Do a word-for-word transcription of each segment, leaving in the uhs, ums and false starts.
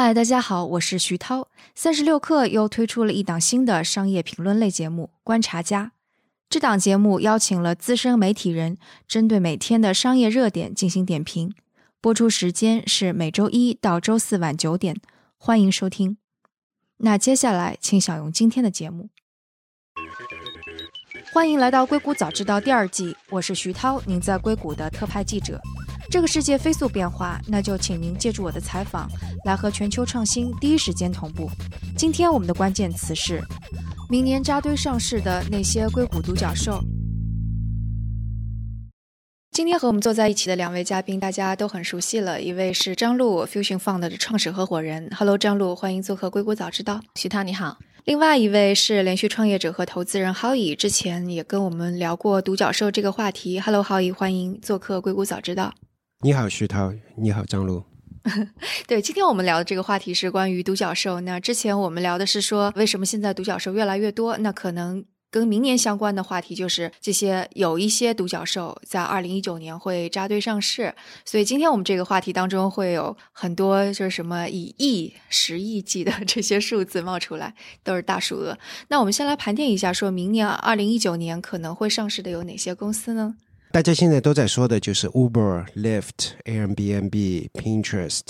嗨，大家好，我是徐涛。三十六氪又推出了一档新的商业评论类节目《观察家》。这档节目邀请了资深媒体人，针对每天的商业热点进行点评。播出时间是每周一到周四晚九点，欢迎收听。那接下来，请享用今天的节目。欢迎来到《硅谷早知道》第二季，我是徐涛，您在硅谷的特派记者。这个世界飞速变化，那就请您借助我的采访来和全球创新第一时间同步。今天我们的关键词是明年扎堆上市的那些硅谷独角兽。今天和我们坐在一起的两位嘉宾大家都很熟悉了，一位是张璐 Fusion Fund 的创始合伙人。 Hello 张璐，欢迎做客硅谷早知道。徐涛你好。另外一位是连续创业者和投资人 Howie， 之前也跟我们聊过独角兽这个话题。 Hello Howie， 欢迎做客硅谷早知道。你好徐涛，你好张璐。对，今天我们聊的这个话题是关于独角兽。那之前我们聊的是说为什么现在独角兽越来越多，那可能跟明年相关的话题就是这些有一些独角兽在二零一九年会扎堆上市，所以今天我们这个话题当中会有很多就是什么以亿十亿级的这些数字冒出来，都是大数额。那我们先来盘点一下，说明年二零一九年可能会上市的有哪些公司呢？大家现在都在说的就是 Uber、Lyft、Airbnb、Pinterest，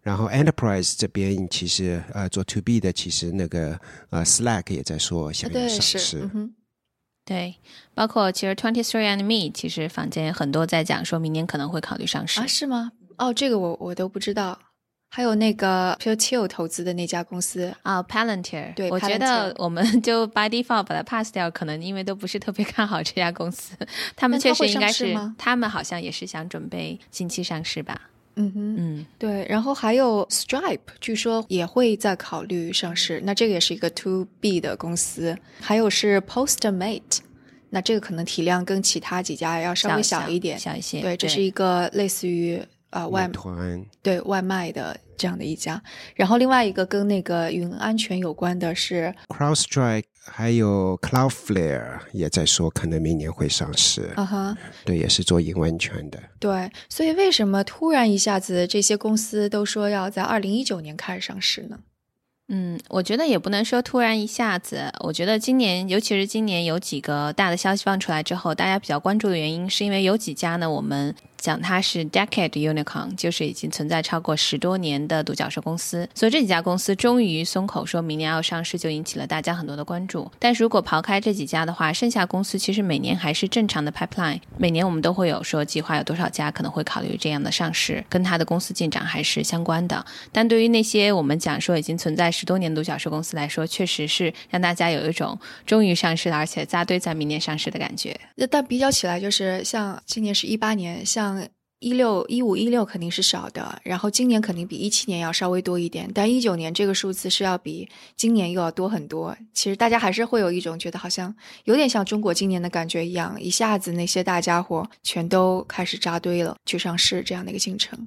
然后 Enterprise 这边其实呃做 to B 的，其实那个呃 Slack 也在说想要上市。对，嗯、对，包括其实 twenty-three and me， 其实坊间很多在讲说明年可能会考虑上市啊，是吗？哦，这个我我都不知道。还有那个 Pure Tech 投资的那家公司啊、oh, Palantir， 对，我觉得我们就 by default 把它 pass 掉，可能因为都不是特别看好这家公司。他们确实应该是他们好像也是想准备近期上市吧。嗯哼，嗯，对。然后还有 Stripe， 据说也会在考虑上市，那这个也是一个 to B 的公司。还有是 Postmate， 那这个可能体量跟其他几家要稍微小一点， 小, 小, 小一些。对，这是一个类似于啊、呃，外团对外卖的这样的一家，然后另外一个跟那个云安全有关的是 CrowdStrike， 还有 Cloudflare 也在说可能明年会上市。啊哈、uh-huh ，对，也是做云安全的。对，所以为什么突然一下子这些公司都说要在二零一九年开始上市呢？嗯，我觉得也不能说突然一下子。我觉得今年，尤其是今年有几个大的消息放出来之后，大家比较关注的原因是因为有几家呢，我们讲它是 decade unicorn， 就是已经存在超过十多年的独角兽公司，所以这几家公司终于松口说明年要上市，就引起了大家很多的关注。但是如果刨开这几家的话，剩下公司其实每年还是正常的 pipeline， 每年我们都会有说计划有多少家可能会考虑这样的上市，跟它的公司进展还是相关的。但对于那些我们讲说已经存在十多年独角兽公司来说，确实是让大家有一种终于上市了，而且扎堆在明年上市的感觉。但比较起来，就是像今年是一八年，像一六一五一六肯定是少的，然后今年肯定比一七年要稍微多一点，但一九年这个数字是要比今年又要多很多。其实大家还是会有一种觉得好像有点像中国今年的感觉一样，一下子那些大家伙全都开始扎堆了去上市这样的一个进程。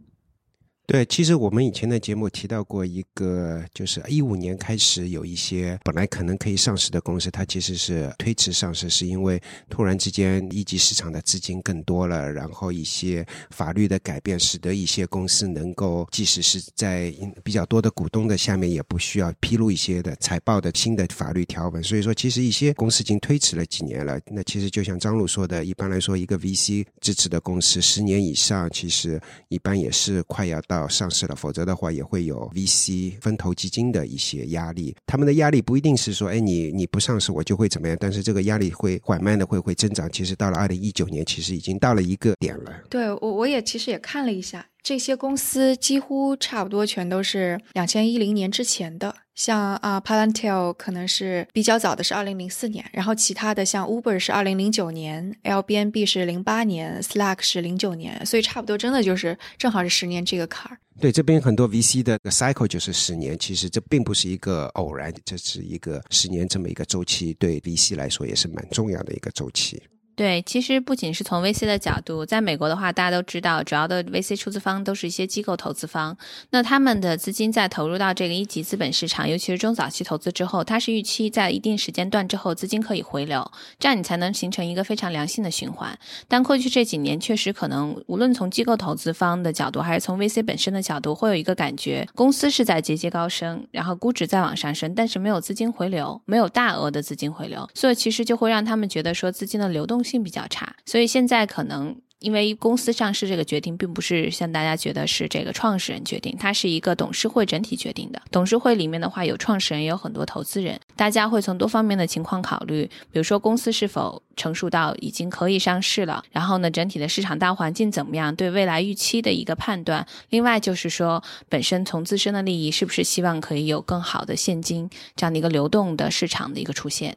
对，其实我们以前的节目提到过一个，就是一五年开始有一些本来可能可以上市的公司，它其实是推迟上市，是因为突然之间一级市场的资金更多了，然后一些法律的改变使得一些公司能够即使是在比较多的股东的下面也不需要披露一些的财报的新的法律条文，所以说其实一些公司已经推迟了几年了。那其实就像张璐说的，一般来说一个 V C 支持的公司十年以上其实一般也是快要到上市了，否则的话也会有 V C 分投基金的一些压力。他们的压力不一定是说哎，你你不上市我就会怎么样，但是这个压力会缓慢的会会增长。其实到了二零一九年其实已经到了一个点了。对，我我也其实也看了一下，这些公司几乎差不多全都是二零一零年之前的，像啊 Palantir 可能是比较早的是二零零四年，然后其他的像 Uber 是二零零九年， Airbnb 是零八年， Slack 是零九年，所以差不多真的就是正好是十年这个坎儿。对，这边很多 V C 的 cycle 就是十年，其实这并不是一个偶然，这是一个十年这么一个周期，对 V C 来说也是蛮重要的一个周期。对，其实不仅是从 V C 的角度，在美国的话大家都知道主要的 V C 出资方都是一些机构投资方，那他们的资金在投入到这个一级资本市场，尤其是中早期投资之后，它是预期在一定时间段之后资金可以回流，这样你才能形成一个非常良性的循环。但过去这几年确实可能无论从机构投资方的角度还是从 V C 本身的角度，会有一个感觉公司是在节节高升，然后估值在往上升，但是没有资金回流，没有大额的资金回流，所以其实就会让他们觉得说资金的流动性比较差，所以现在可能因为公司上市这个决定并不是像大家觉得是这个创始人决定，它是一个董事会整体决定的。董事会里面的话有创始人也有很多投资人，大家会从多方面的情况考虑，比如说公司是否成熟到已经可以上市了，然后呢整体的市场大环境怎么样，对未来预期的一个判断。另外就是说本身从自身的利益是不是希望可以有更好的现金这样的一个流动的市场的一个出现。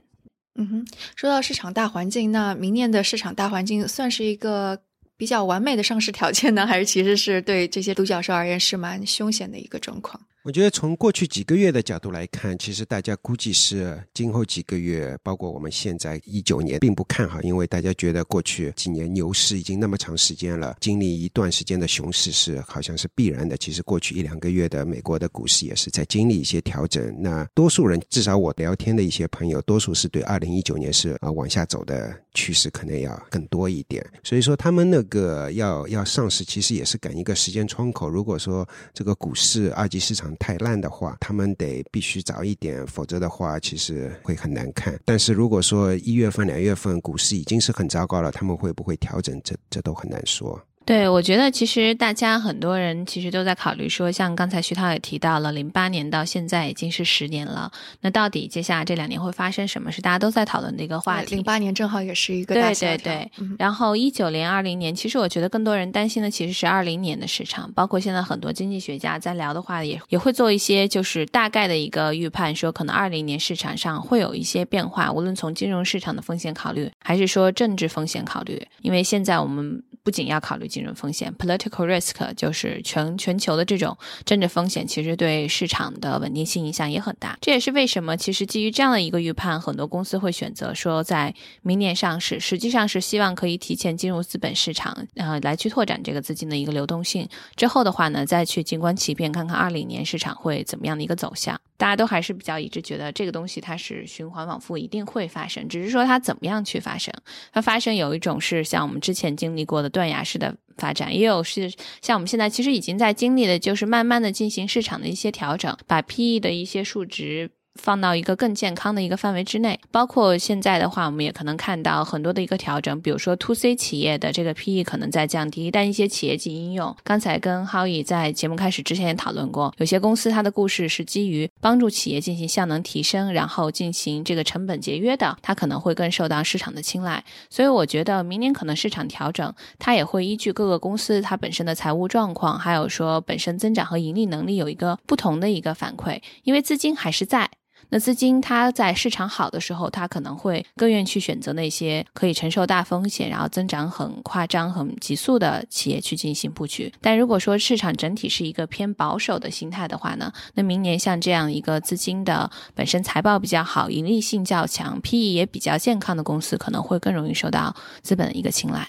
嗯哼，说到市场大环境，那明年的市场大环境算是一个比较完美的上市条件呢，还是其实是对这些独角兽而言是蛮凶险的一个状况？我觉得从过去几个月的角度来看，其实大家估计是今后几个月，包括我们现在一九年并不看好，因为大家觉得过去几年牛市已经那么长时间了，经历一段时间的熊市是好像是必然的。其实过去一两个月的美国的股市也是在经历一些调整，那多数人至少我聊天的一些朋友多数是对二零一九年是、呃、往下走的趋势可能要更多一点，所以说他们那个要要上市其实也是赶一个时间窗口。如果说这个股市二级市场太烂的话，他们得必须早一点，否则的话其实会很难看。但是如果说一月份两月份股市已经是很糟糕了，他们会不会调整，这这都很难说。对，我觉得其实大家很多人其实都在考虑说，像刚才徐涛也提到了零八年到现在已经是十年了，那到底接下来这两年会发生什么，是大家都在讨论的一个话题。零八年正好也是一个大萧条。对对对、嗯、然后一九年二零年其实我觉得更多人担心的其实是二零年的市场，包括现在很多经济学家在聊的话也也会做一些就是大概的一个预判，说可能二零年市场上会有一些变化，无论从金融市场的风险考虑还是说政治风险考虑。因为现在我们不仅要考虑金融风险 political risk， 就是全全球的这种政治风险，其实对市场的稳定性影响也很大。这也是为什么其实基于这样的一个预判，很多公司会选择说在明年上市，实际上是希望可以提前进入资本市场，呃，来去拓展这个资金的一个流动性。之后的话呢，再去静观其变，看看二零年市场会怎么样的一个走向。大家都还是比较一致觉得这个东西它是循环往复一定会发生，只是说它怎么样去发生。它发生有一种是像我们之前经历过的断崖式的发展，也有是像我们现在其实已经在经历的，就是慢慢的进行市场的一些调整，把 P E 的一些数值放到一个更健康的一个范围之内。包括现在的话我们也可能看到很多的一个调整，比如说 二 C 企业的这个 P E 可能在降低，但一些企业级应用，刚才跟 Howie 在节目开始之前也讨论过，有些公司它的故事是基于帮助企业进行效能提升，然后进行这个成本节约的，它可能会更受到市场的青睐。所以我觉得明年可能市场调整，它也会依据各个公司它本身的财务状况，还有说本身增长和盈利能力有一个不同的一个反馈。因为资金还是在，那资金它在市场好的时候，它可能会更愿意去选择那些可以承受大风险然后增长很夸张很急速的企业去进行布局。但如果说市场整体是一个偏保守的心态的话呢，那明年像这样一个资金的本身财报比较好，盈利性较强， P E 也比较健康的公司可能会更容易受到资本的一个青睐。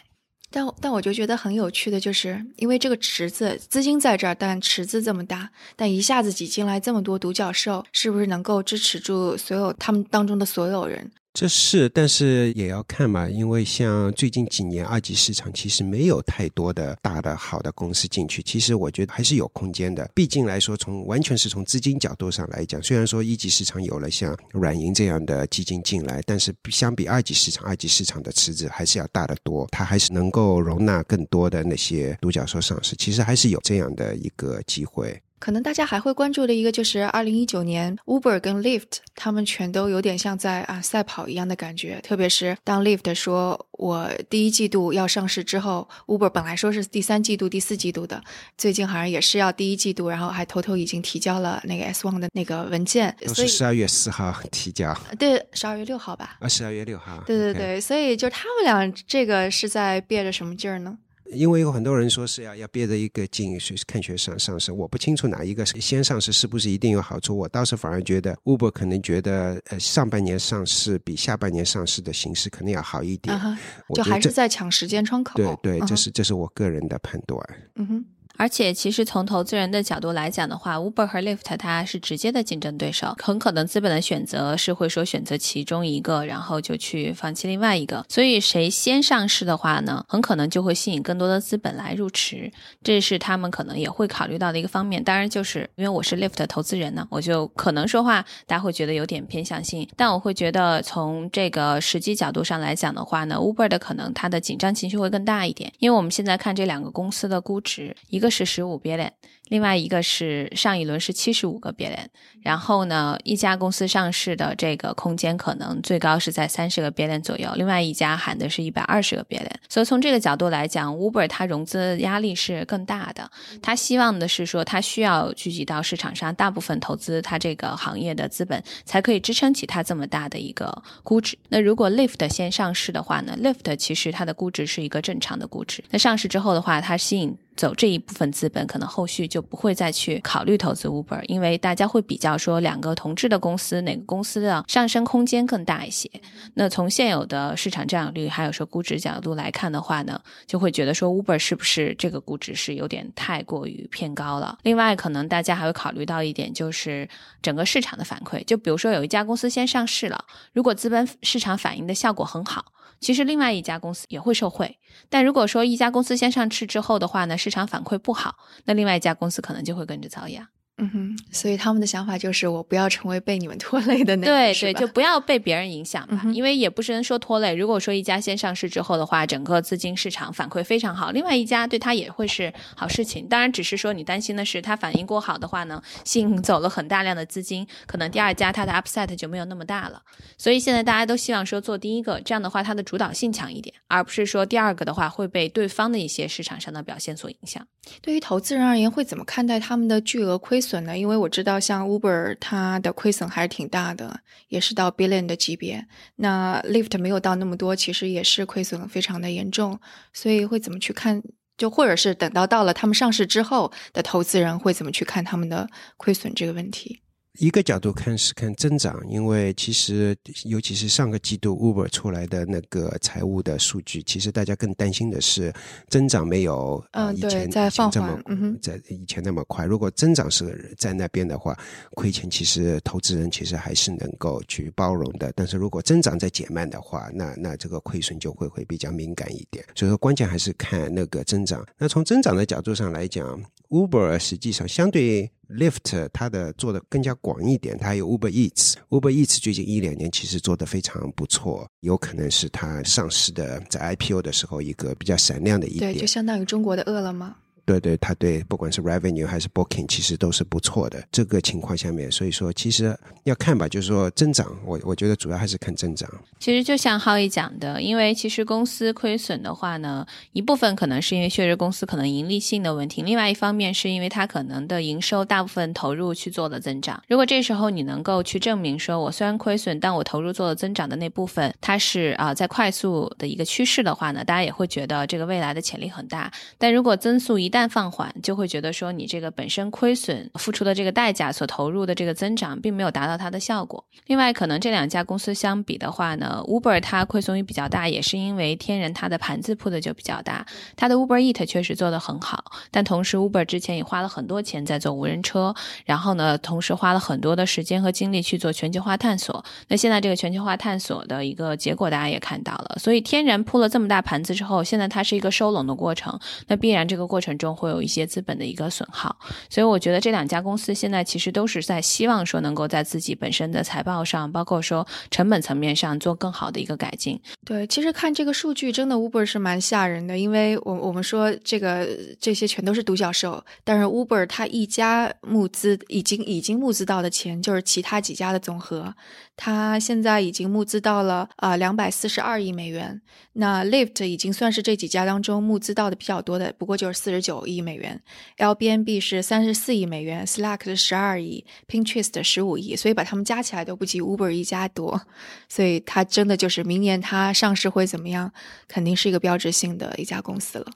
但但我就觉得很有趣的就是，因为这个池子资金在这儿，但池子这么大，但一下子挤进来这么多独角兽，是不是能够支持住所有他们当中的所有人？这是，但是也要看嘛，因为像最近几年二级市场其实没有太多的大的好的公司进去，其实我觉得还是有空间的。毕竟来说从完全是从资金角度上来讲，虽然说一级市场有了像软银这样的基金进来，但是相比二级市场，二级市场的池子还是要大得多，它还是能够容纳更多的那些独角兽上市，其实还是有这样的一个机会。可能大家还会关注的一个就是二零一九年 Uber 跟 Lyft 他们全都有点像在啊赛跑一样的感觉，特别是当 Lyft 说我第一季度要上市之后， Uber 本来说是第三季度第四季度的，最近好像也是要第一季度，然后还偷偷已经提交了那个 S 一 的那个文件，都是十二月四号提交。对，十二月六号吧。啊，十二月六号。对对对、okay. 所以就他们俩这个是在憋着什么劲儿呢？因为有很多人说是要要憋着一个劲看学上上市，我不清楚哪一个先上市是不是一定有好处。我倒是反而觉得 Uber 可能觉得呃上半年上市比下半年上市的形式可能要好一点、uh-huh, 我就还是在抢时间窗口。对对、uh-huh. 这是这是我个人的判断。嗯哼，而且其实从投资人的角度来讲的话 Uber 和 Lyft 它是直接的竞争对手，很可能资本的选择是会说选择其中一个然后就去放弃另外一个，所以谁先上市的话呢很可能就会吸引更多的资本来入池，这是他们可能也会考虑到的一个方面。当然就是因为我是 Lyft 的投资人呢，我就可能说话大家会觉得有点偏向性，但我会觉得从这个时机角度上来讲的话呢 Uber 的可能它的紧张情绪会更大一点，因为我们现在看这两个公司的估值，一个一个是十五 billion， 另外一个是上一轮是七十五个 billion， 然后呢一家公司上市的这个空间可能最高是在三十个 billion 左右，另外一家喊的是一百二十个 billion， 所以从这个角度来讲 Uber 它融资压力是更大的，它希望的是说它需要聚集到市场上大部分投资它这个行业的资本才可以支撑起它这么大的一个估值。那如果 Lyft 先上市的话呢 Lyft 其实它的估值是一个正常的估值，那上市之后的话它吸引走这一部分资本可能后续就不会再去考虑投资 Uber， 因为大家会比较说两个同质的公司哪个公司的上升空间更大一些，那从现有的市场占有率还有说估值角度来看的话呢就会觉得说 Uber 是不是这个估值是有点太过于偏高了。另外可能大家还会考虑到一点就是整个市场的反馈，就比如说有一家公司先上市了，如果资本市场反应的效果很好，其实另外一家公司也会受惠，但如果说一家公司先上市之后的话呢市场反馈不好，那另外一家公司可能就会跟着遭殃。嗯哼，所以他们的想法就是我不要成为被你们拖累的那个，对对，就不要被别人影响吧、嗯、因为也不是能说拖累，如果说一家先上市之后的话整个资金市场反馈非常好，另外一家对它也会是好事情，当然只是说你担心的是它反应过好的话呢吸引走了很大量的资金，可能第二家它的 upside 就没有那么大了，所以现在大家都希望说做第一个，这样的话它的主导性强一点，而不是说第二个的话会被对方的一些市场上的表现所影响。对于投资人而言会怎么看待他们的巨额亏损？因为我知道像 Uber 它的亏损还是挺大的，也是到 billion 的级别，那 Lyft 没有到那么多，其实也是亏损非常的严重，所以会怎么去看，就或者是等到到了他们上市之后的投资人会怎么去看他们的亏损这个问题。一个角度看是看增长，因为其实尤其是上个季度 Uber 出来的那个财务的数据，其实大家更担心的是增长没有、呃、以前在放缓、嗯、在以前那么快，如果增长是在那边的话亏钱其实投资人其实还是能够去包容的，但是如果增长在减慢的话那那这个亏损就会会比较敏感一点，所以说关键还是看那个增长。那从增长的角度上来讲 Uber 实际上相对Lyft 它的做的更加广一点，它有 Uber Eats Uber Eats 最近一两年其实做的非常不错，有可能是它上市的在 I P O 的时候一个比较闪亮的一点，对，就相当于中国的饿了吗？对对，它对不管是 revenue 还是 booking 其实都是不错的，这个情况下面，所以说其实要看吧，就是说增长，我我觉得主要还是看增长。其实就像Howie讲的，因为其实公司亏损的话呢，一部分可能是因为确实公司可能盈利性的问题，另外一方面是因为它可能的营收大部分投入去做了增长，如果这时候你能够去证明说我虽然亏损但我投入做了增长的那部分它是啊、呃、在快速的一个趋势的话呢，大家也会觉得这个未来的潜力很大，但如果增速一旦一旦放缓，就会觉得说你这个本身亏损付出的这个代价所投入的这个增长并没有达到它的效果。另外可能这两家公司相比的话呢 Uber 它亏损率比较大，也是因为天然它的盘子铺的就比较大，它的 Uber Eats 确实做得很好，但同时 Uber 之前也花了很多钱在做无人车，然后呢同时花了很多的时间和精力去做全球化探索，那现在这个全球化探索的一个结果大家也看到了，所以天然铺了这么大盘子之后，现在它是一个收拢的过程，那必然这个过程中会有一些资本的一个损耗，所以我觉得这两家公司现在其实都是在希望说能够在自己本身的财报上包括说成本层面上做更好的一个改进。对，其实看这个数据真的 Uber 是蛮吓人的，因为我我们说这个这些全都是独角兽，但是 Uber 它一家募资已经已经募资到的钱就是其他几家的总和，它现在已经募资到了呃两百四十二亿美元，那 Lyft 已经算是这几家当中募资到的比较多的，不过就是四十九亿美元， Airbnb 是三十四亿美元， Slack 是十二亿， Pinterest 是十五亿，所以把它们加起来都不及 Uber 一家多，所以它真的就是明年它上市会怎么样肯定是一个标志性的一家公司了。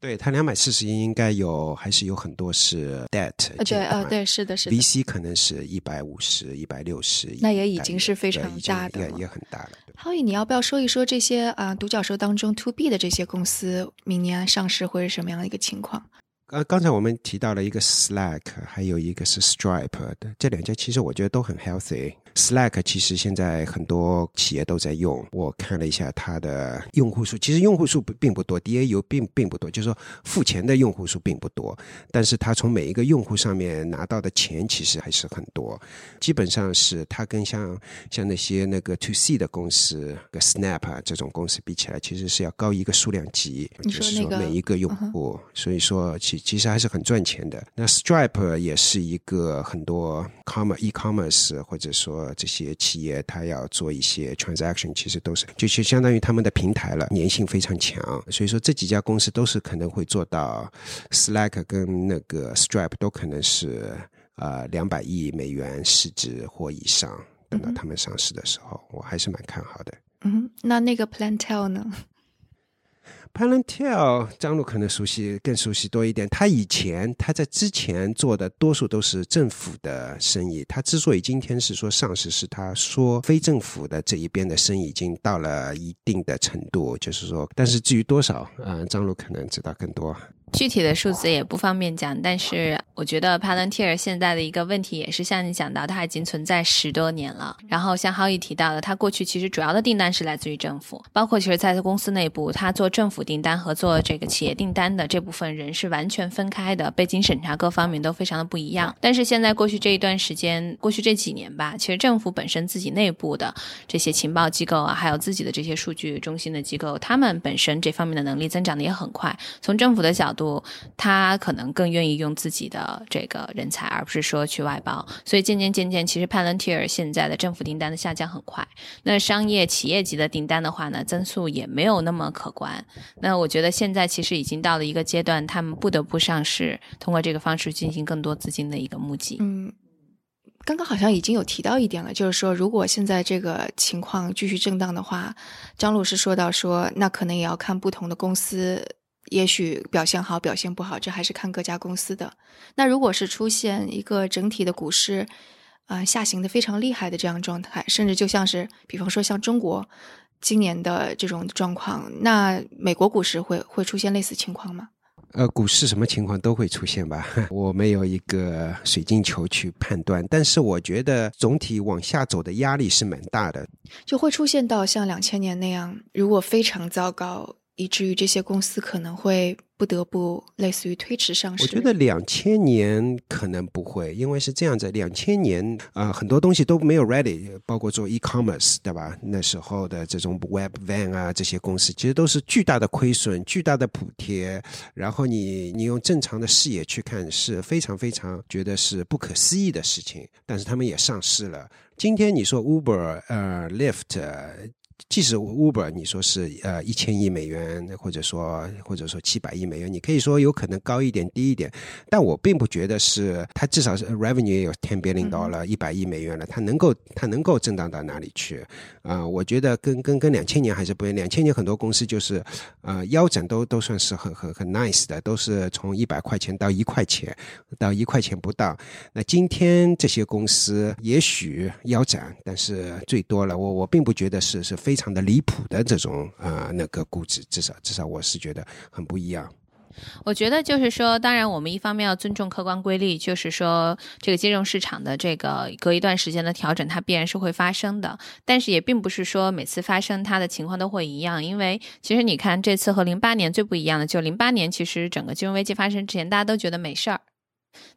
对，他两百四十亿应该有，还是有很多是 debt。对啊，对，是的，是的。V C 可能是一百五十、一百六十亿，那也已经是非常大的了，也很大了。Howie，你要不要说一说这些啊独角兽当中 to B 的这些公司，明年上市会是什么样的一个情况？呃，刚才我们提到了一个 Slack， 还有一个是 Stripe， 这两家其实我觉得都很 healthy。Slack 其实现在很多企业都在用，我看了一下它的用户数，其实用户数并不多 ，D A U 并并不多，就是说付钱的用户数并不多，但是它从每一个用户上面拿到的钱其实还是很多。基本上是它跟像像那些那个 to C 的公司，个 Snap 啊这种公司比起来，其实是要高一个数量级，那个、就是说每一个用户，嗯、所以说其其实还是很赚钱的。那 Stripe 也是一个很多 e-commerce 或者说这些企业它要做一些 transaction， 其实都是就是相当于他们的平台了，粘性非常强。所以说这几家公司都是可能会做到 Slack 跟那个 Stripe 都可能是呃两百亿美元市值或以上，等到他们上市的时候，我还是蛮看好的。嗯，那那个 Palantir 呢？Palantir 张璐可能熟悉更熟悉多一点，他以前他在之前做的多数都是政府的生意，他之所以今天是说上市，是他说非政府的这一边的生意已经到了一定的程度，就是说但是至于多少、呃、张璐可能知道更多，具体的数字也不方便讲，但是我觉得 Palantir 现在的一个问题也是像你讲到，它已经存在十多年了，然后像 Howie 提到的，它过去其实主要的订单是来自于政府，包括其实在公司内部，它做政府订单和做这个企业订单的这部分人是完全分开的，背景审查各方面都非常的不一样。但是现在过去这一段时间，过去这几年吧，其实政府本身自己内部的这些情报机构啊，还有自己的这些数据中心的机构，他们本身这方面的能力增长的也很快，从政府的角度他可能更愿意用自己的这个人才，而不是说去外包，所以渐渐渐渐其实 Palantir 现在的政府订单的下降很快，那商业企业级的订单的话呢，增速也没有那么可观，那我觉得现在其实已经到了一个阶段，他们不得不上市，通过这个方式进行更多资金的一个募集。嗯，刚刚好像已经有提到一点了，就是说如果现在这个情况继续震荡的话，张璐是说到说那可能也要看不同的公司，也许表现好表现不好，这还是看各家公司的。那如果是出现一个整体的股市呃，下行的非常厉害的这样状态，甚至就像是比方说像中国今年的这种状况，那美国股市会会出现类似情况吗？呃，股市什么情况都会出现吧，我没有一个水晶球去判断，但是我觉得总体往下走的压力是蛮大的，就会出现到像两千年那样，如果非常糟糕，以至于这些公司可能会不得不类似于推迟上市。我觉得两千年可能不会，因为是这样子，两千年、呃、很多东西都没有 ready， 包括做 e-commerce 对吧，那时候的这种 web van 啊，这些公司其实都是巨大的亏损，巨大的补贴，然后你你用正常的视野去看是非常非常觉得是不可思议的事情，但是他们也上市了。今天你说 Uber、呃、Lyft、呃即使 Uber 你说是呃一千亿美元，或者说或者说七百亿美元，你可以说有可能高一点低一点，但我并不觉得是它至少是 revenue 也有 ten billion dollars 一百亿美元了，它能够它能够震荡到哪里去啊、呃？我觉得跟跟跟两千年还是不一样，两千年很多公司就是呃腰斩都都算是很很很 nice 的，都是从一百块钱到一块钱到一块钱不到。那今天这些公司也许腰斩，但是最多了，我我并不觉得是是非。非常的离谱的这种啊、呃、那个估值，至少至少我是觉得很不一样。我觉得就是说，当然我们一方面要尊重客观规律，就是说这个金融市场的这个隔一段时间的调整它必然是会发生的，但是也并不是说每次发生它的情况都会一样，因为其实你看这次和零八年最不一样的，就零八年其实整个金融危机发生之前大家都觉得没事儿，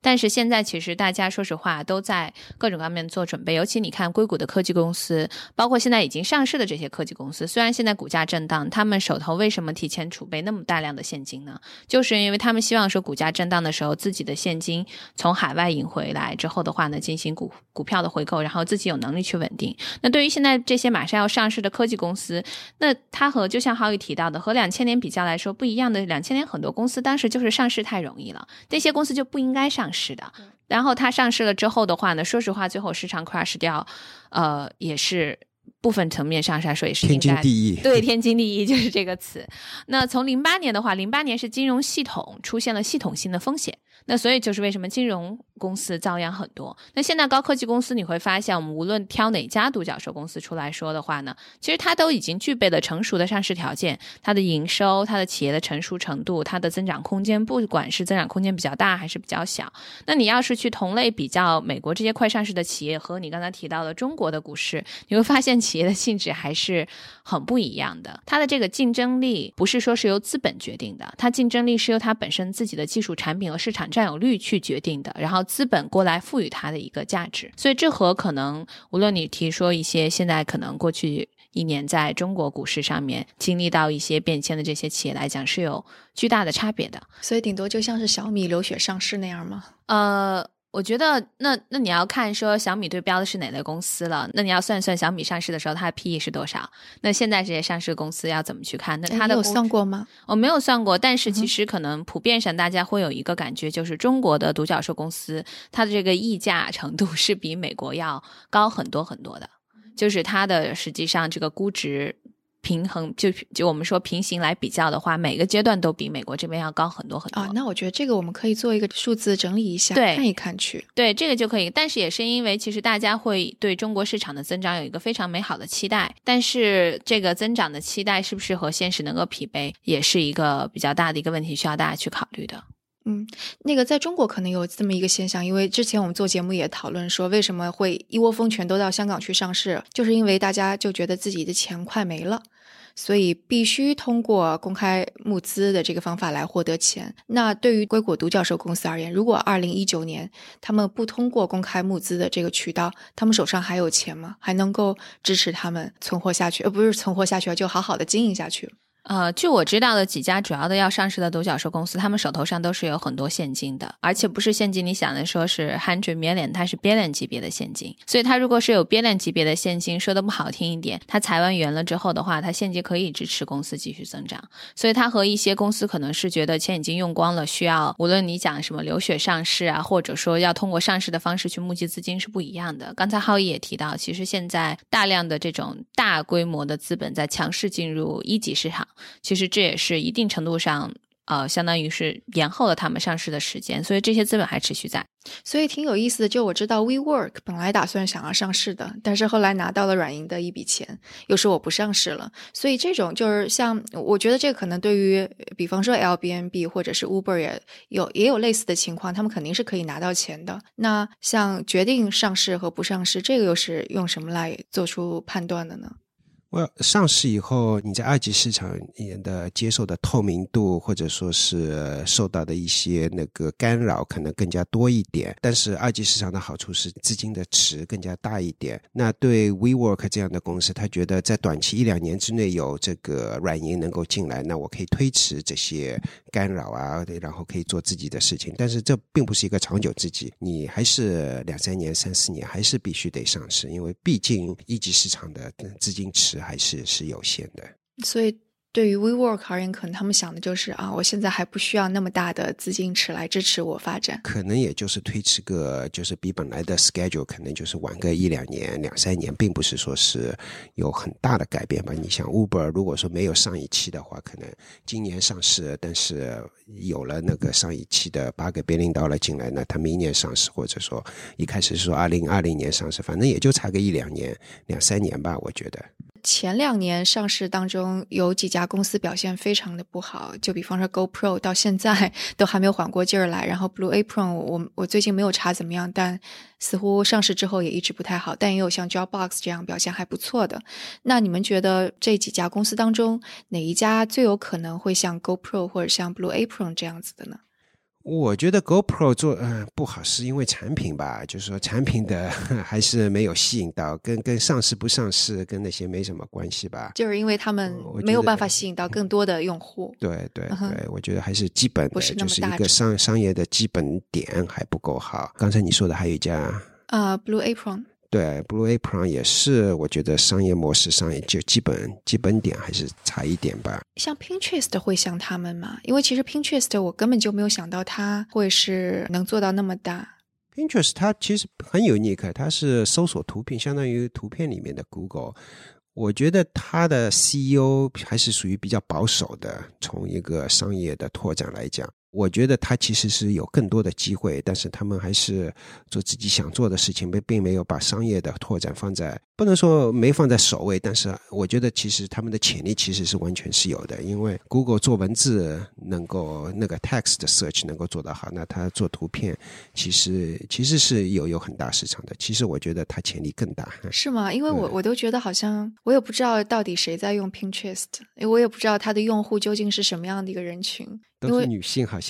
但是现在其实大家说实话都在各种方面做准备，尤其你看硅谷的科技公司，包括现在已经上市的这些科技公司，虽然现在股价震荡，他们手头为什么提前储备那么大量的现金呢？就是因为他们希望说股价震荡的时候，自己的现金从海外引回来之后的话呢，进行股股票的回购，然后自己有能力去稳定。那对于现在这些马上要上市的科技公司，那它和就像浩宇提到的和两千年比较来说不一样的，两千年很多公司当时就是上市太容易了，那些公司就不应该该上市的，然后它上市了之后的话呢，说实话最后市场 crash 掉呃，也是部分层面上它属于是天经地义，对，天经地义就是这个词。那从零八年的话，零八年是金融系统出现了系统性的风险，那所以就是为什么金融公司遭殃很多。那现在高科技公司你会发现，我们无论挑哪家独角兽公司出来说的话呢，其实它都已经具备了成熟的上市条件，它的营收、它的企业的成熟程度、它的增长空间，不管是增长空间比较大还是比较小。那你要是去同类比较美国这些快上市的企业和你刚才提到的中国的股市，你会发现企业的性质还是很不一样的。它的这个竞争力不是说是由资本决定的，它竞争力是由它本身自己的技术产品和市场占有率去决定的，然后资本过来赋予它的一个价值。所以这和可能无论你提说一些现在可能过去一年在中国股市上面经历到一些变迁的这些企业来讲是有巨大的差别的。所以顶多就像是小米流血上市那样吗？呃我觉得那那你要看说小米对标的是哪类公司了，那你要算算小米上市的时候它的 P E 是多少，那现在这些上市公司要怎么去看？那它的你有算过吗？我没有算过，但是其实可能普遍上大家会有一个感觉，就是中国的独角兽公司它的这个溢价程度是比美国要高很多很多的，就是它的实际上这个估值平衡就就我们说平行来比较的话，每个阶段都比美国这边要高很多很多啊。那我觉得这个我们可以做一个数字整理一下，对，看一看去，对，这个就可以。但是也是因为其实大家会对中国市场的增长有一个非常美好的期待，但是这个增长的期待是不是和现实能够匹配，也是一个比较大的一个问题需要大家去考虑的。嗯，那个在中国可能有这么一个现象，因为之前我们做节目也讨论说为什么会一窝蜂全都到香港去上市，就是因为大家就觉得自己的钱快没了，所以必须通过公开募资的这个方法来获得钱。那对于硅谷独角兽公司而言，如果二零一九年他们不通过公开募资的这个渠道，他们手上还有钱吗？还能够支持他们存活下去？呃，不是存活下去，就好好的经营下去。呃，据我知道的几家主要的要上市的独角兽公司，他们手头上都是有很多现金的，而且不是现金你想的说是 一百 million， 它是 billion 级别的现金。所以它如果是有 billion 级别的现金，说的不好听一点，它裁完员了之后的话，它现金可以支持公司继续增长。所以它和一些公司可能是觉得钱已经用光了，需要无论你讲什么流血上市啊，或者说要通过上市的方式去募集资金是不一样的。刚才Howie也提到，其实现在大量的这种大规模的资本在强势进入一级市场，其实这也是一定程度上呃，相当于是延后了他们上市的时间，所以这些资本还持续在。所以挺有意思的，就我知道 WeWork 本来打算想要上市的，但是后来拿到了软银的一笔钱，又说我不上市了。所以这种就是像我觉得这个可能对于比方说 Airbnb 或者是 Uber 也有也有类似的情况，他们肯定是可以拿到钱的。那像决定上市和不上市，这个又是用什么来做出判断的呢？上市以后你在二级市场的接受的透明度或者说是受到的一些那个干扰可能更加多一点，但是二级市场的好处是资金的池更加大一点。那对 WeWork 这样的公司，他觉得在短期一两年之内有这个软银能够进来，那我可以推迟这些干扰啊，然后可以做自己的事情，但是这并不是一个长久之计，你还是两三年三四年还是必须得上市，因为毕竟一级市场的资金池还是是有限的。所以对于 WeWork 而言，可能他们想的就是啊，我现在还不需要那么大的资金池来支持我发展，可能也就是推迟个，就是比本来的 schedule 可能就是晚个一两年两三年，并不是说是有很大的改变吧。你想 Uber 如果说没有上一期的话，可能今年上市，但是有了那个上一期的八个边领导了进来，那他明年上市，或者说一开始说二零二零年上市，反正也就差个一两年两三年吧。我觉得前两年上市当中有几家公司表现非常的不好，就比方说 GoPro 到现在都还没有缓过劲儿来，然后 Blue Apron 我我最近没有查怎么样，但似乎上市之后也一直不太好，但也有像 Jawbox 这样表现还不错的。那你们觉得这几家公司当中哪一家最有可能会像 GoPro 或者像 Blue Apron 这样子的呢？我觉得 GoPro 做、呃、不好是因为产品吧，就是说产品的还是没有吸引到，跟跟上市不上市跟那些没什么关系吧，就是因为他们没有办法吸引到更多的用户、嗯、对对对、嗯、我觉得还是基本的不是那么大，就是一个商商业的基本点还不够好。刚才你说的还有一家、uh, Blue Apron，对 Blue Apron 也是，我觉得商业模式上也就基本基本点还是差一点吧。像 Pinterest 会像他们吗？因为其实 Pinterest 我根本就没有想到它会是能做到那么大。Pinterest 它其实很 unique， 它是搜索图片，相当于图片里面的 Google。我觉得它的 C E O 还是属于比较保守的，从一个商业的拓展来讲，我觉得它其实是有更多的机会，但是他们还是做自己想做的事情，并没有把商业的拓展放在，不能说没放在首位，但是我觉得其实他们的潜力其实是完全是有的，因为 Google 做文字能够那个 text search 能够做得好，那它做图片其实其实是有有很大市场的，其实我觉得它潜力更大。是吗？因为我我都觉得好像我也不知道到底谁在用 Pinterest， 我也不知道它的用户究竟是什么样的一个人群，都是女性好像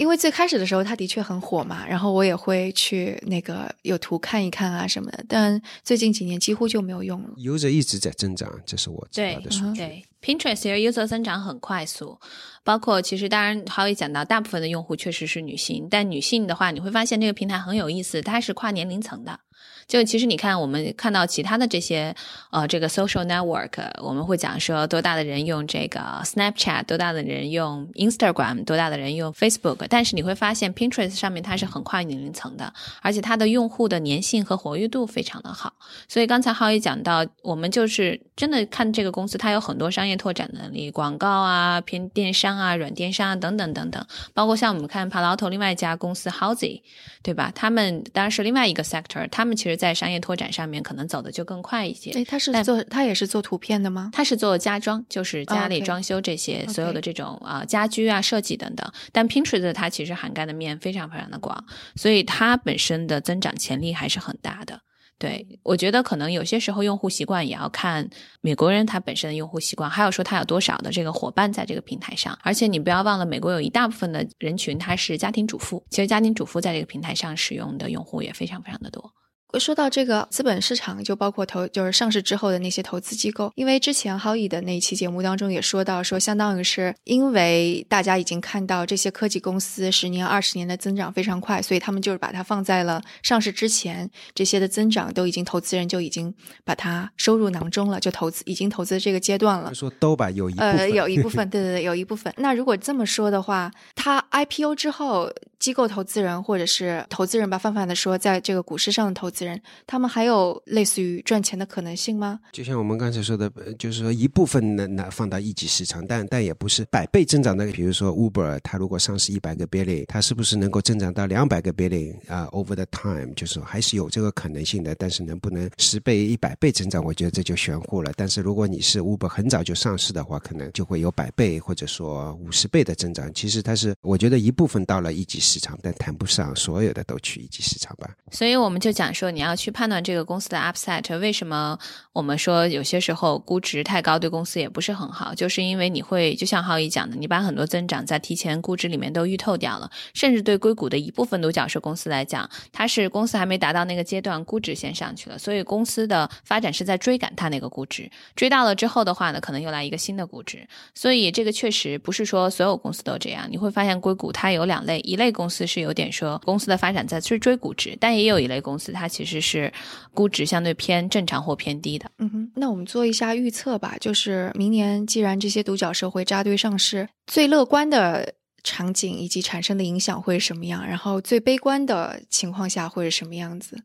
因为最开始的时候它的确很火嘛，然后我也会去那个有图看一看啊什么的，但最近几年几乎就没有用了。 User 一直在增长，这是我知道的数据。 对,、嗯、对 Pinterest 的 User 增长很快速，包括其实当然Howie讲到大部分的用户确实是女性，但女性的话你会发现这个平台很有意思，它是跨年龄层的。就其实你看我们看到其他的这些呃，这个 social network， 我们会讲说多大的人用这个 Snapchat， 多大的人用 Instagram， 多大的人用 Facebook， 但是你会发现 Pinterest 上面它是很跨年龄层的，而且它的用户的粘性和活跃度非常的好。所以刚才Howie讲到，我们就是真的看这个公司它有很多商业拓展能力，广告啊、偏电商啊、软电商啊等等等等，包括像我们看 Palo Alto 另外一家公司 Houzz， 对吧，他们当然是另外一个 sector， 他们其实在商业拓展上面可能走的就更快一些。诶，他是做，他也是做图片的吗？他是做家装，就是家里装修这些、oh, okay. 所有的这种啊、呃、家居啊设计等等。但 Pinterest 它其实涵盖的面非常非常的广，所以它本身的增长潜力还是很大的。对，我觉得可能有些时候用户习惯也要看美国人他本身的用户习惯，还有说他有多少的这个伙伴在这个平台上。而且你不要忘了，美国有一大部分的人群他是家庭主妇，其实家庭主妇在这个平台上使用的用户也非常非常的多。说到这个资本市场，就包括投就是上市之后的那些投资机构，因为之前Howie的那一期节目当中也说到，说相当于是因为大家已经看到这些科技公司十年二十年的增长非常快，所以他们就是把它放在了上市之前，这些的增长都已经投资人就已经把它收入囊中了，就投资已经投资这个阶段了。说都吧，有一部分、呃、有一部分对对对，有一部分。那如果这么说的话，它 I P O 之后，机构投资人或者是投资人吧，泛泛的说，在这个股市上的投资人，他们还有类似于赚钱的可能性吗？就像我们刚才说的，就是说一部分呢放到一级市场，但但也不是百倍增长的。比如说 Uber， 它如果上市一百个 billion， 它是不是能够增长到两百个 billion 啊、uh, ？Over the time， 就是说还是有这个可能性的。但是能不能十倍、一百倍增长，我觉得这就玄乎了。但是如果你是 Uber 很早就上市的话，可能就会有百倍或者说五十倍的增长。其实它是，我觉得一部分到了一级市场。市场，但谈不上所有的都去一级市场吧。所以我们就讲说，你要去判断这个公司的 upside， 为什么我们说有些时候估值太高对公司也不是很好，就是因为你会就像Howie讲的，你把很多增长在提前估值里面都预透掉了，甚至对硅谷的一部分独角兽公司来讲，它是公司还没达到那个阶段，估值先上去了，所以公司的发展是在追赶它那个估值，追到了之后的话呢，可能又来一个新的估值。所以这个确实不是说所有公司都这样，你会发现硅谷它有两类，一类公司是有点说公司的发展在追追估值，但也有一类公司它其实是估值相对偏正常或偏低的。嗯哼，那我们做一下预测吧，就是明年既然这些独角兽会扎堆上市，最乐观的场景以及产生的影响会是什么样，然后最悲观的情况下会是什么样子？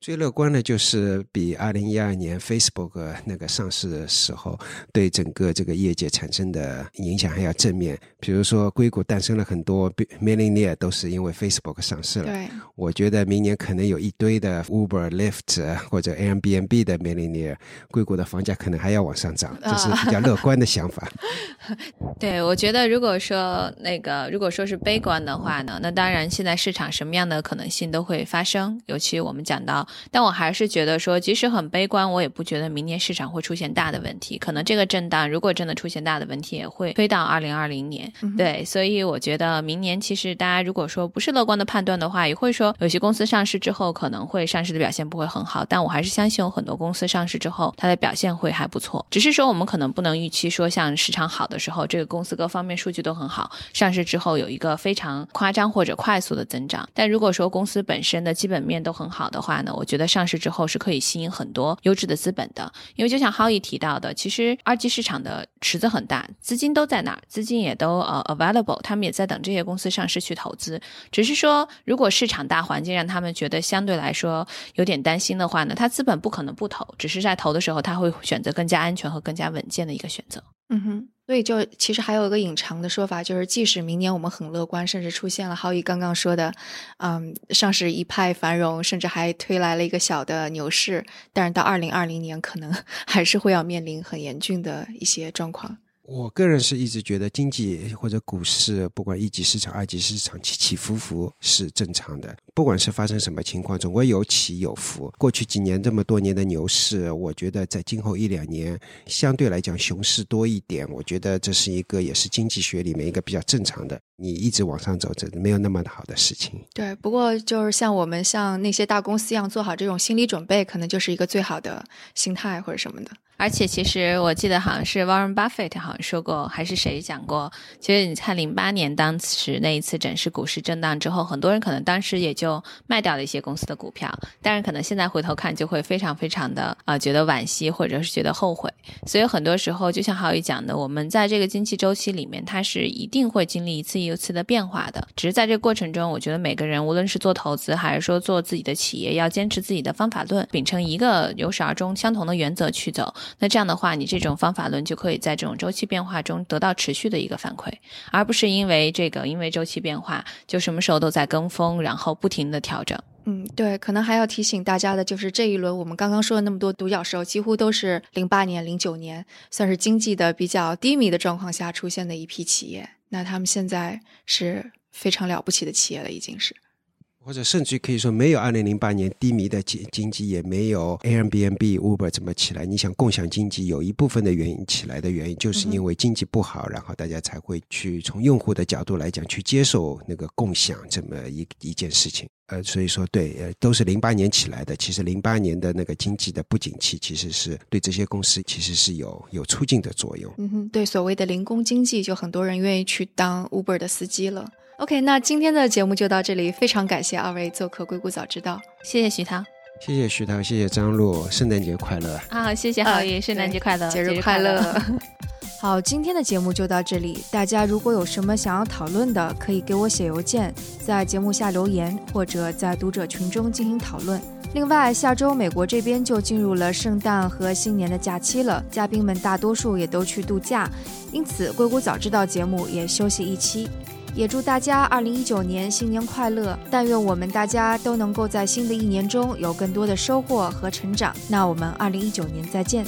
最乐观的就是比二零一二年 Facebook 那个上市的时候对整个这个业界产生的影响还要正面。比如说硅谷诞生了很多 millionaire， 都是因为 Facebook 上市了。对，我觉得明年可能有一堆的 Uber、Lyft 或者 Airbnb 的 millionaire， 硅谷的房价可能还要往上涨，这是比较乐观的想法。对，我觉得如果说那个如果说是悲观的话呢，那当然现在市场什么样的可能性都会发生，尤其我们讲到，但我还是觉得说即使很悲观，我也不觉得明年市场会出现大的问题，可能这个震荡如果真的出现大的问题也会推到二零二零年、嗯、对。所以我觉得明年其实大家如果说不是乐观的判断的话，也会说有些公司上市之后可能会上市的表现不会很好，但我还是相信有很多公司上市之后它的表现会还不错，只是说我们可能不能预期说像市场好的时候这个公司各方面数据都很好，上市之后有一个非常夸张或者快速的增长，但如果说公司本身的基本面都很好的话呢，我觉得上市之后是可以吸引很多优质的资本的。因为就像 Howie 提到的，其实二级市场的池子很大，资金都在那儿，资金也都呃 available， 他们也在等这些公司上市去投资。只是说如果市场大环境让他们觉得相对来说有点担心的话呢，他资本不可能不投，只是在投的时候他会选择更加安全和更加稳健的一个选择。嗯哼，所以就其实还有一个隐藏的说法，就是即使明年我们很乐观，甚至出现了Howie刚刚说的嗯，上市一派繁荣，甚至还推来了一个小的牛市，但是到二零二零年可能还是会要面临很严峻的一些状况。我个人是一直觉得经济或者股市，不管一级市场二级市场起起伏伏是正常的，不管是发生什么情况总会有起有伏。过去几年这么多年的牛市，我觉得在今后一两年相对来讲熊市多一点，我觉得这是一个也是经济学里面一个比较正常的，你一直往上走着没有那么好的事情。对，不过就是像我们像那些大公司一样做好这种心理准备，可能就是一个最好的心态或者什么的。而且其实我记得好像是 Warren Buffett 好像说过还是谁讲过，其实你看零八年当时那一次整市股市震荡之后，很多人可能当时也就卖掉了一些公司的股票，但是可能现在回头看就会非常非常的、呃、觉得惋惜或者是觉得后悔。所以很多时候就像浩宇讲的，我们在这个经济周期里面它是一定会经历一次一次的变化的，只是在这个过程中我觉得每个人无论是做投资还是说做自己的企业，要坚持自己的方法论，秉承一个由始而终相同的原则去走，那这样的话你这种方法论就可以在这种周期变化中得到持续的一个反馈，而不是因为这个因为周期变化就什么时候都在跟风，然后不停的调整。嗯，对，可能还要提醒大家的就是这一轮我们刚刚说的那么多独角兽几乎都是零八年零九年算是经济的比较低迷的状况下出现的一批企业，那他们现在是非常了不起的企业了已经是。或者甚至可以说没有二零零八年低迷的经济，也没有 Airbnb Uber 怎么起来，你想共享经济有一部分的原因起来的原因就是因为经济不好、嗯、然后大家才会去从用户的角度来讲去接受那个共享这么 一, 一件事情呃，所以说对、呃、都是零八年起来的，其实零八年的那个经济的不景气其实是对这些公司其实是有有促进的作用。嗯哼，对，所谓的零工经济就很多人愿意去当 Uber 的司机了。OK， 那今天的节目就到这里，非常感谢二位做客硅谷早知道，谢谢徐涛，谢谢徐涛，谢谢张璐，圣诞节快乐啊！谢谢浩宇、啊，圣诞节快乐，节日快乐。好，今天的节目就到这里，大家如果有什么想要讨论的，可以给我写邮件，在节目下留言，或者在读者群中进行讨论。另外下周美国这边就进入了圣诞和新年的假期了，嘉宾们大多数也都去度假，因此硅谷早知道节目也休息一期，也祝大家二零一九年新年快乐，但愿我们大家都能够在新的一年中有更多的收获和成长，那我们二零一九年再见。